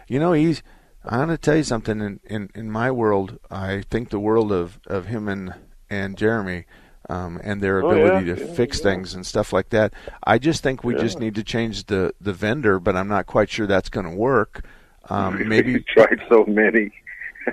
you know, he's... I want to tell you something. In, in, in my world, I think the world of, of him and, and Jeremy um, and their ability oh, yeah. to yeah, fix yeah. things and stuff like that. I just think we yeah. just need to change the, the vendor, but I'm not quite sure that's going to work. Um, maybe you tried so many.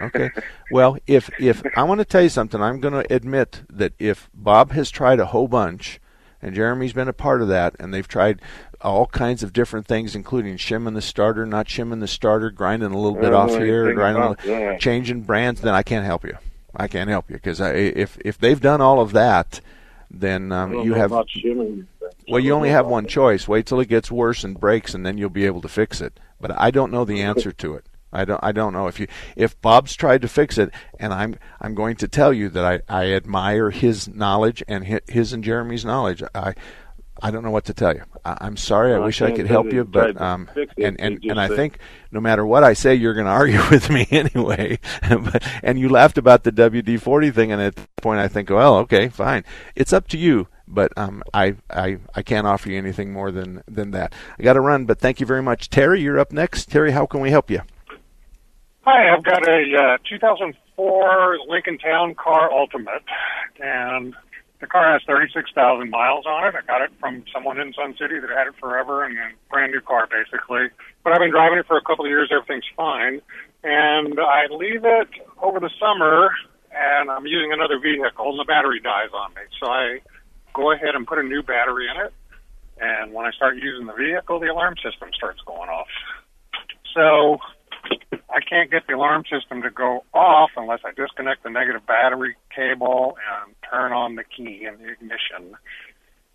Okay. Well, if if I want to tell you something, I'm going to admit that if Bob has tried a whole bunch, and Jeremy's been a part of that, and they've tried all kinds of different things, including shimming the starter, not shimming the starter, grinding a little bit oh, off here, grinding, about, little, yeah. changing brands, then I can't help you. I can't help you because if if they've done all of that, then um, you have well, you only have one choice. Wait till it gets worse and breaks, and then you'll be able to fix it. But I don't know the answer to it. I don't. I don't know if you if Bob's tried to fix it, and I'm I'm going to tell you that I, I admire his knowledge and his and Jeremy's knowledge. I. I don't know what to tell you. I, I'm sorry. No, I wish I, I could help you, but um, and, and, and I think no matter what I say, you're going to argue with me anyway. but, and you laughed about the W D forty thing, and at that point I think, well, okay, fine. It's up to you, but um, I, I I can't offer you anything more than, than that. I got to run, but thank you very much. Terry, you're up next. Terry, how can we help you? Hi, I've got a uh, two thousand four Lincoln Town Car Ultimate, and... the car has thirty-six thousand miles on it. I got it from someone in Sun City that had it forever and a brand new car, basically. But I've been driving it for a couple of years. Everything's fine. And I leave it over the summer, and I'm using another vehicle, and the battery dies on me. So I go ahead and put a new battery in it. And when I start using the vehicle, the alarm system starts going off. So I can't get the alarm system to go off unless I disconnect the negative battery cable and turn on the key in the ignition.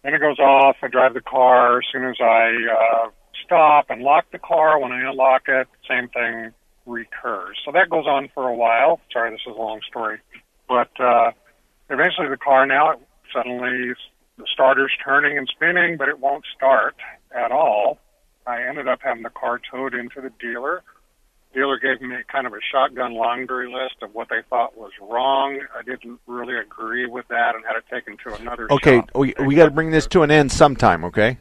Then it goes off. I drive the car. As soon as I uh, stop and lock the car, when I unlock it, same thing recurs. So that goes on for a while. Sorry, this is a long story. But uh, eventually the car now, suddenly the starter's turning and spinning, but it won't start at all. I ended up having the car towed into the dealer. Dealer gave me kind of a shotgun laundry list of what they thought was wrong. I didn't really agree with that and had it taken to another okay, shop. Okay, we, we got to bring this to an end sometime, okay?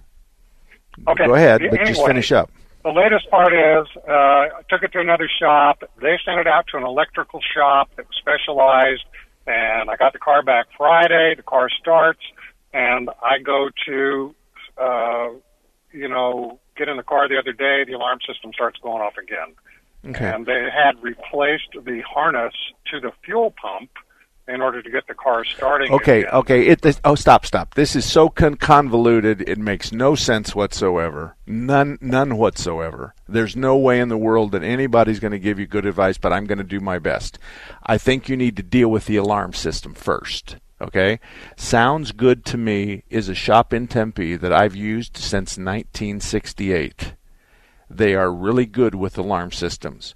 Okay. Go ahead, but anyway, just finish up. The latest part is uh, I took it to another shop. They sent it out to an electrical shop that was specialized, and I got the car back Friday. The car starts, and I go to, uh, you know, get in the car the other day. The alarm system starts going off again. Okay. And they had replaced the harness to the fuel pump in order to get the car starting. Okay, again. okay. It, this, oh, stop, stop. This is so con- convoluted, it makes no sense whatsoever. None none whatsoever. There's no way in the world that anybody's going to give you good advice, but I'm going to do my best. I think you need to deal with the alarm system first. Okay? Sounds Good to Me is a shop in Tempe that I've used since nineteen sixty-eight. They are really good with alarm systems.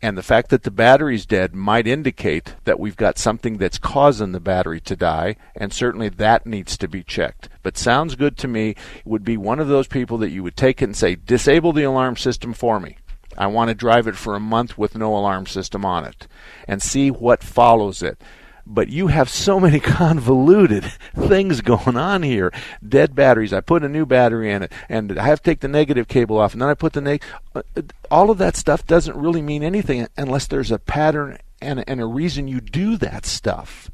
And the fact that the battery's dead might indicate that we've got something that's causing the battery to die, and certainly that needs to be checked. But Sounds Good to Me would be one of those people that you would take it and say, disable the alarm system for me. I want to drive it for a month with no alarm system on it and see what follows it. But you have so many convoluted things going on here. Dead batteries. I put a new battery in it, and I have to take the negative cable off, and then I put the negative. All of that stuff doesn't really mean anything unless there's a pattern and, and a reason you do that stuff.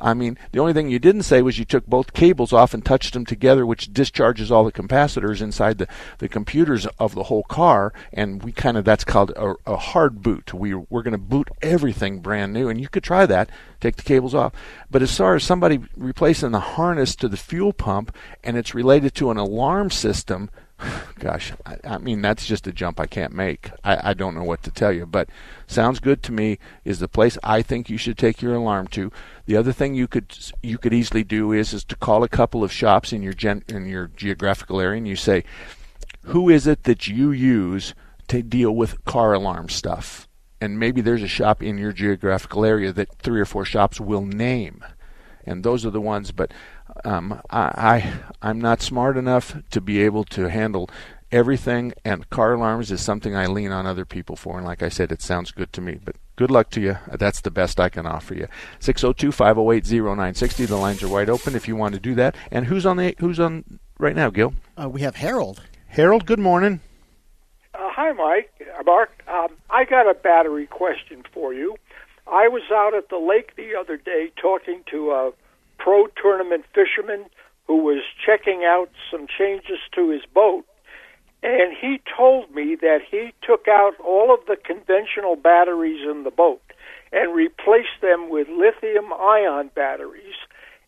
I mean, the only thing you didn't say was you took both cables off and touched them together, which discharges all the capacitors inside the, the computers of the whole car, and we kind of, that's called a, a hard boot. We, we're going to boot everything brand new, and you could try that, take the cables off. But as far as somebody replacing the harness to the fuel pump, and it's related to an alarm system, gosh, I, I mean, that's just a jump I can't make. I, I don't know what to tell you, but Sounds Good to Me is the place I think you should take your alarm to. The other thing you could you could easily do is is to call a couple of shops in your gen, in your geographical area, and you say, who is it that you use to deal with car alarm stuff? and maybe there's a shop in your geographical area that three or four shops will name, and those are the ones. But um, I, I, I'm not smart enough to be able to handle everything, and car alarms is something I lean on other people for, and like I said, it sounds good to me. But good luck to you. That's the best I can offer you. six oh two, five oh eight, oh nine six oh. The lines are wide open if you want to do that. And who's on the who's on right now, Gil? Uh, we have Harold. Harold, good morning. Uh, hi, Mike. Mark, um, I got a battery question for you. I was out at the lake the other day talking to a pro tournament fisherman who was checking out some changes to his boat. And he told me that he took out all of the conventional batteries in the boat and replaced them with lithium-ion batteries.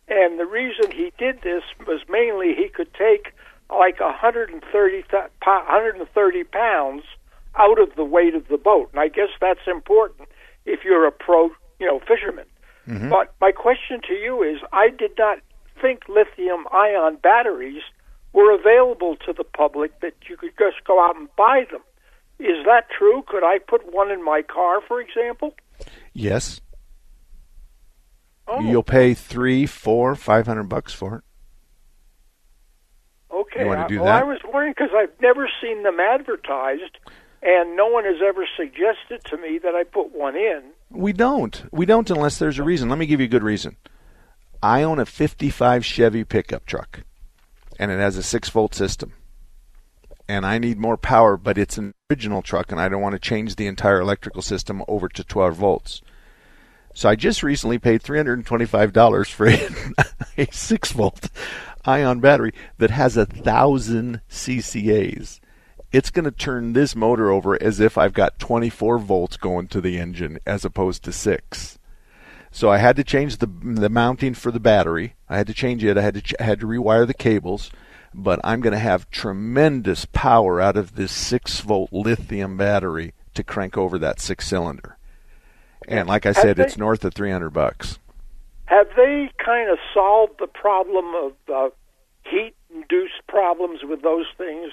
And the reason he did this was mainly he could take like one hundred thirty pounds out of the weight of the boat. And I guess that's important if you're a pro, you know, fisherman. Mm-hmm. But my question to you is, I did not think lithium-ion batteries were available to the public, that you could just go out and buy them. Is that true? Could I put one in my car, for example? Yes. Oh. You'll pay three, four, five hundred bucks for it. Okay. You want to do I, well, that? I was wondering because I've never seen them advertised, and no one has ever suggested to me that I put one in. We don't. We don't unless there's a reason. Let me give you a good reason. I own a fifty-five Chevy pickup truck, and it has a six-volt system. And I need more power, but it's an original truck, and I don't want to change the entire electrical system over to twelve volts. So I just recently paid three hundred twenty-five dollars for a six-volt ion battery that has one thousand C C As. It's going to turn this motor over as if I've got twenty-four volts going to the engine as opposed to six. So I had to change the the mounting for the battery. I had to change it. I had to ch- I had to rewire the cables, but I'm going to have tremendous power out of this six volt lithium battery to crank over that six cylinder. And like I said, they, it's north of three hundred bucks. Have they kind of solved the problem of uh, heat induced problems with those things?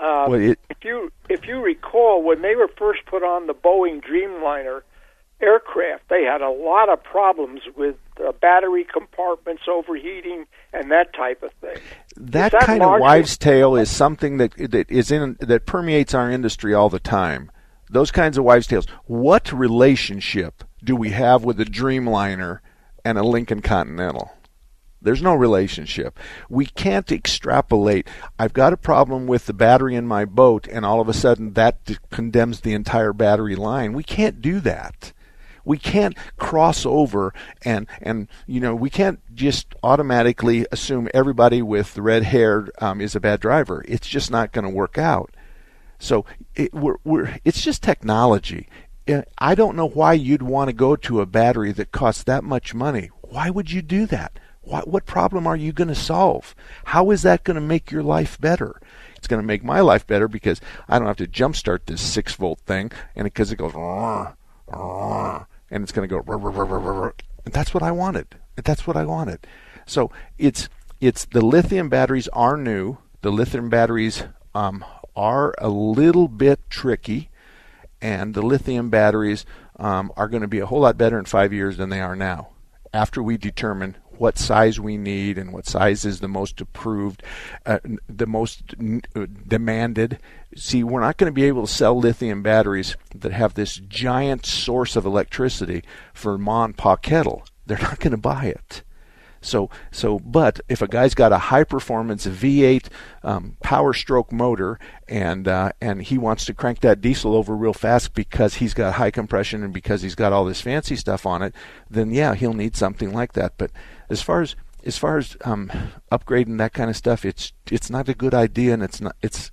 Uh, well, it, if you if you recall, when they were first put on the Boeing Dreamliner aircraft, they had a lot of problems with uh, battery compartments overheating and that type of thing. That, that kind largely- of wives' tale is something that that is in that permeates our industry all the time. Those kinds of wives' tales. What relationship do we have with a Dreamliner and a Lincoln Continental? There's no relationship. We can't extrapolate. I've got a problem with the battery in my boat, and all of a sudden that d- condemns the entire battery line. We can't do that. We can't cross over and, and you know, we can't just automatically assume everybody with the red hair um, is a bad driver. It's just not going to work out. So it, we're, we're, it's just technology. I don't know why you'd want to go to a battery that costs that much money. Why would you do that? What, what problem are you going to solve? How is that going to make your life better? It's going to make my life better because I don't have to jumpstart this six-volt thing, and because it, it goes... Rrr, rrr, and it's going to go, rrr, rrr, rrr, rrr. And that's what I wanted. That's what I wanted. So it's it's the lithium batteries are new. The lithium batteries um, are a little bit tricky, and the lithium batteries um, are going to be a whole lot better in five years than they are now. After we determine what size we need and what size is the most approved, uh, the most n- demanded. See, we're not going to be able to sell lithium batteries that have this giant source of electricity for Ma and Pa Kettle. They're not going to buy it. So, so, but if a guy's got a high-performance V eight um, power-stroke motor and uh, and he wants to crank that diesel over real fast because he's got high compression and because he's got all this fancy stuff on it, then yeah, he'll need something like that. But as far as as far as um, upgrading that kind of stuff, it's it's not a good idea, and it's not it's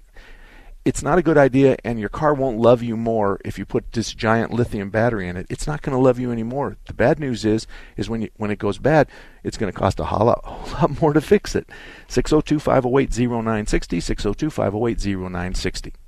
it's not a good idea. And your car won't love you more if you put this giant lithium battery in it. It's not going to love you anymore. The bad news is, is when you, when it goes bad, it's going to cost a whole lot, whole lot more to fix it. six oh two, five oh eight, oh nine six oh, six oh two, five oh eight, oh nine six oh.